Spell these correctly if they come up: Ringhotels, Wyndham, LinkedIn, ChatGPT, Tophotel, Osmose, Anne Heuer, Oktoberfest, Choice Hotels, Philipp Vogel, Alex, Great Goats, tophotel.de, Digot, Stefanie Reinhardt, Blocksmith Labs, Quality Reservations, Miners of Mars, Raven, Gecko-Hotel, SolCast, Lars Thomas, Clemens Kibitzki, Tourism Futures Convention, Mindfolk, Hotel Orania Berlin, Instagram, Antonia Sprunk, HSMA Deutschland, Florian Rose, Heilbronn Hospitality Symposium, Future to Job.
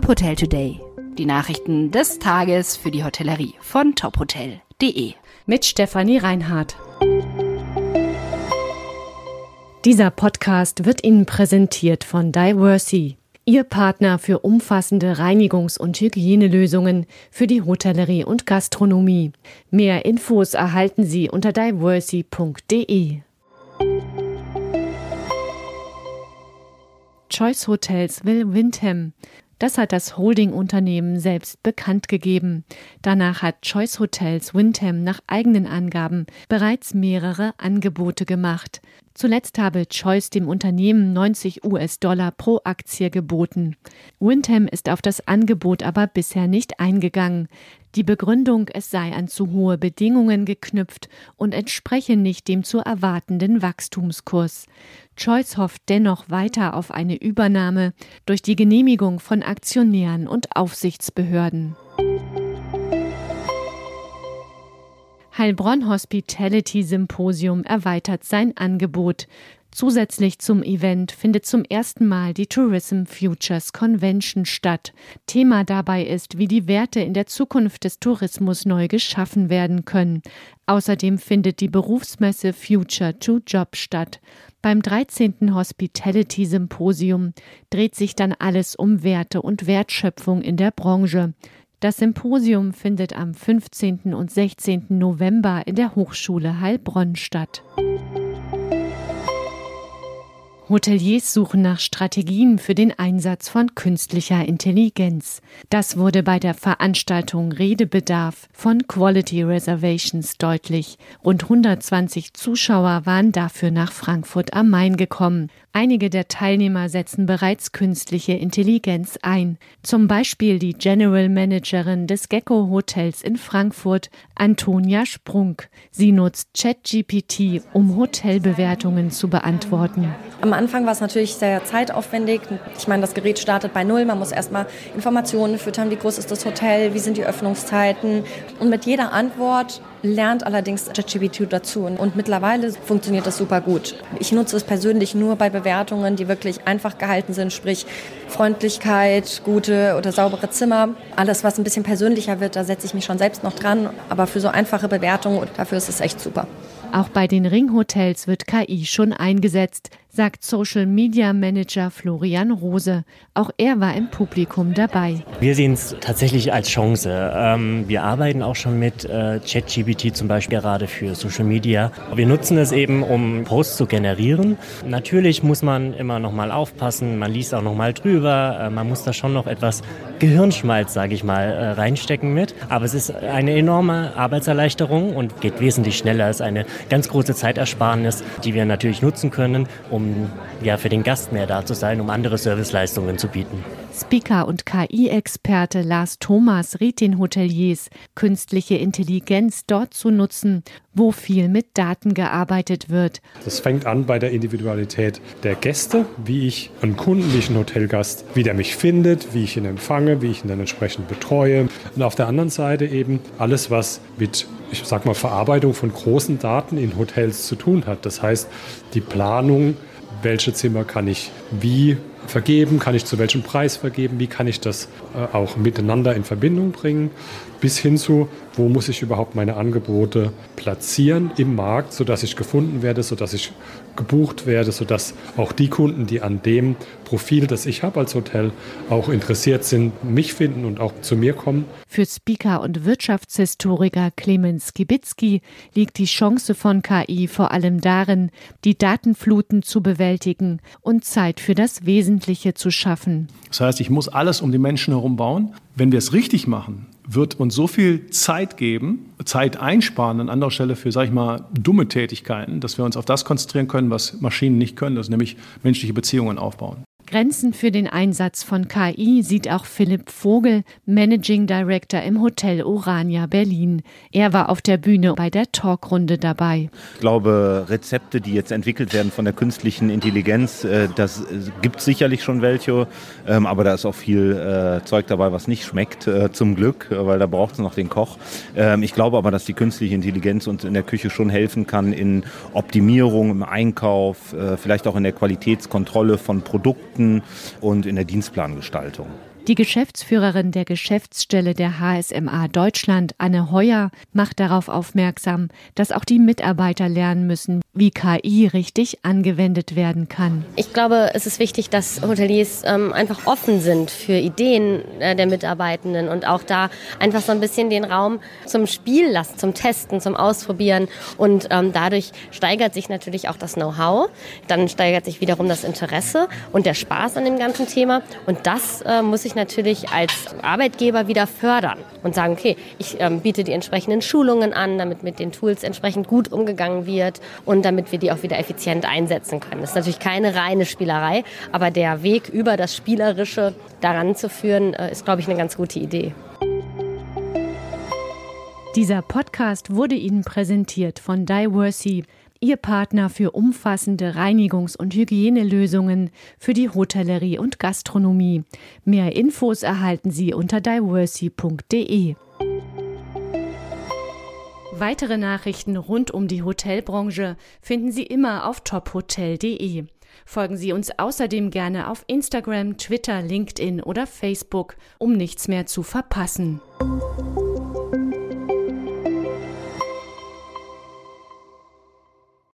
Tophotel Today. Die Nachrichten des Tages für die Hotellerie von tophotel.de. Mit Stefanie Reinhardt. Dieser Podcast wird Ihnen präsentiert von Diversey, Ihr Partner für umfassende Reinigungs- und Hygienelösungen für die Hotellerie und Gastronomie. Mehr Infos erhalten Sie unter diversey.de. Choice Hotels will Wyndham. Das hat das Holdingunternehmen selbst bekannt gegeben. Danach hat Choice Hotels Wyndham nach eigenen Angaben bereits mehrere Angebote gemacht. Zuletzt habe Choice dem Unternehmen $90 pro Aktie geboten. Wyndham ist auf das Angebot aber bisher nicht eingegangen. Die Begründung, es sei an zu hohe Bedingungen geknüpft und entspreche nicht dem zu erwartenden Wachstumskurs. Choice hofft dennoch weiter auf eine Übernahme durch die Genehmigung von Aktionären und Aufsichtsbehörden. Heilbronn Hospitality Symposium erweitert sein Angebot. Zusätzlich zum Event findet zum ersten Mal die Tourism Futures Convention statt. Thema dabei ist, wie die Werte in der Zukunft des Tourismus neu geschaffen werden können. Außerdem findet die Berufsmesse Future to Job statt. Beim 13. Hospitality Symposium dreht sich dann alles um Werte und Wertschöpfung in der Branche. Das Symposium findet am 15. und 16. November in der Hochschule Heilbronn statt. Hoteliers suchen nach Strategien für den Einsatz von künstlicher Intelligenz. Das wurde bei der Veranstaltung Redebedarf von Quality Reservations deutlich. Rund 120 Zuschauer waren dafür nach Frankfurt am Main gekommen. Einige der Teilnehmer setzen bereits künstliche Intelligenz ein. Zum Beispiel die General Managerin des Gecko-Hotels in Frankfurt, Antonia Sprunk. Sie nutzt ChatGPT, um Hotelbewertungen zu beantworten. Am Anfang war es natürlich sehr zeitaufwendig. Ich meine, das Gerät startet bei Null. Man muss erstmal Informationen füttern. Wie groß ist das Hotel? Wie sind die Öffnungszeiten? Und mit jeder Antwort lernt allerdings ChatGPT dazu. Und mittlerweile funktioniert das super gut. Ich nutze es persönlich nur bei Bewertungen, die wirklich einfach gehalten sind. Sprich Freundlichkeit, gute oder saubere Zimmer. Alles, was ein bisschen persönlicher wird, da setze ich mich schon selbst noch dran. Aber für so einfache Bewertungen, dafür ist es echt super. Auch bei den Ringhotels wird KI schon eingesetzt, sagt Social-Media-Manager Florian Rose. Auch er war im Publikum dabei. Wir sehen es tatsächlich als Chance. Wir arbeiten auch schon mit ChatGPT zum Beispiel gerade für Social Media. Wir nutzen es eben, um Posts zu generieren. Natürlich muss man immer noch mal aufpassen, man liest auch noch mal drüber. Man muss da schon noch etwas Gehirnschmalz, sage ich mal, reinstecken mit. Aber es ist eine enorme Arbeitserleichterung und geht wesentlich schneller. Es ist eine ganz große Zeitersparnis, die wir natürlich nutzen können, um für den Gast mehr da zu sein, um andere Serviceleistungen zu bieten. Speaker und KI-Experte Lars Thomas riet den Hoteliers, künstliche Intelligenz dort zu nutzen, wo viel mit Daten gearbeitet wird. Das fängt an bei der Individualität der Gäste, wie ich einen Kunden, wie ich einen Hotelgast, wie der mich findet, wie ich ihn empfange, wie ich ihn dann entsprechend betreue. Und auf der anderen Seite eben alles, was mit Verarbeitung von großen Daten in Hotels zu tun hat. Das heißt, die Planung, welche Zimmer kann ich wie vergeben, kann ich zu welchem Preis vergeben, wie kann ich das auch miteinander in Verbindung bringen, bis hin zu, wo muss ich überhaupt meine Angebote platzieren im Markt, sodass ich gefunden werde, sodass ich gebucht werde, sodass auch die Kunden, die an dem Profil, das ich habe als Hotel, auch interessiert sind, mich finden und auch zu mir kommen. Für Speaker und Wirtschaftshistoriker Clemens Kibitzki liegt die Chance von KI vor allem darin, die Datenfluten zu bewältigen und Zeit für das Wesentliche zu schaffen. Das heißt, ich muss alles um die Menschen herum bauen. Wenn wir es richtig machen, wird uns so viel Zeit geben, Zeit einsparen an anderer Stelle für, dumme Tätigkeiten, dass wir uns auf das konzentrieren können, was Maschinen nicht können, das ist nämlich menschliche Beziehungen aufbauen. Grenzen für den Einsatz von KI sieht auch Philipp Vogel, Managing Director im Hotel Orania Berlin. Er war auf der Bühne bei der Talkrunde dabei. Ich glaube, Rezepte, die jetzt entwickelt werden von der künstlichen Intelligenz, das gibt es sicherlich schon welche, aber da ist auch viel Zeug dabei, was nicht schmeckt, zum Glück, weil da braucht es noch den Koch. Ich glaube aber, dass die künstliche Intelligenz uns in der Küche schon helfen kann in Optimierung, im Einkauf, vielleicht auch in der Qualitätskontrolle von Produkten, Mieten und in der Dienstplangestaltung. Die Geschäftsführerin der Geschäftsstelle der HSMA Deutschland, Anne Heuer, macht darauf aufmerksam, dass auch die Mitarbeiter lernen müssen, wie KI richtig angewendet werden kann. Ich glaube, es ist wichtig, dass Hoteliers einfach offen sind für Ideen der Mitarbeitenden und auch da einfach so ein bisschen den Raum zum Spiel lassen, zum Testen, zum Ausprobieren. Und dadurch steigert sich natürlich auch das Know-how, dann steigert sich wiederum das Interesse und der Spaß an dem ganzen Thema. Und das muss ich natürlich als Arbeitgeber wieder fördern und sagen, okay, ich biete die entsprechenden Schulungen an, damit mit den Tools entsprechend gut umgegangen wird und damit wir die auch wieder effizient einsetzen können. Das ist natürlich keine reine Spielerei, aber der Weg über das Spielerische daran zu führen, ist, glaube ich, eine ganz gute Idee. Dieser Podcast wurde Ihnen präsentiert von Diversey, Ihr Partner für umfassende Reinigungs- und Hygienelösungen für die Hotellerie und Gastronomie. Mehr Infos erhalten Sie unter diversey.de. Weitere Nachrichten rund um die Hotelbranche finden Sie immer auf tophotel.de. Folgen Sie uns außerdem gerne auf Instagram, Twitter, LinkedIn oder Facebook, um nichts mehr zu verpassen.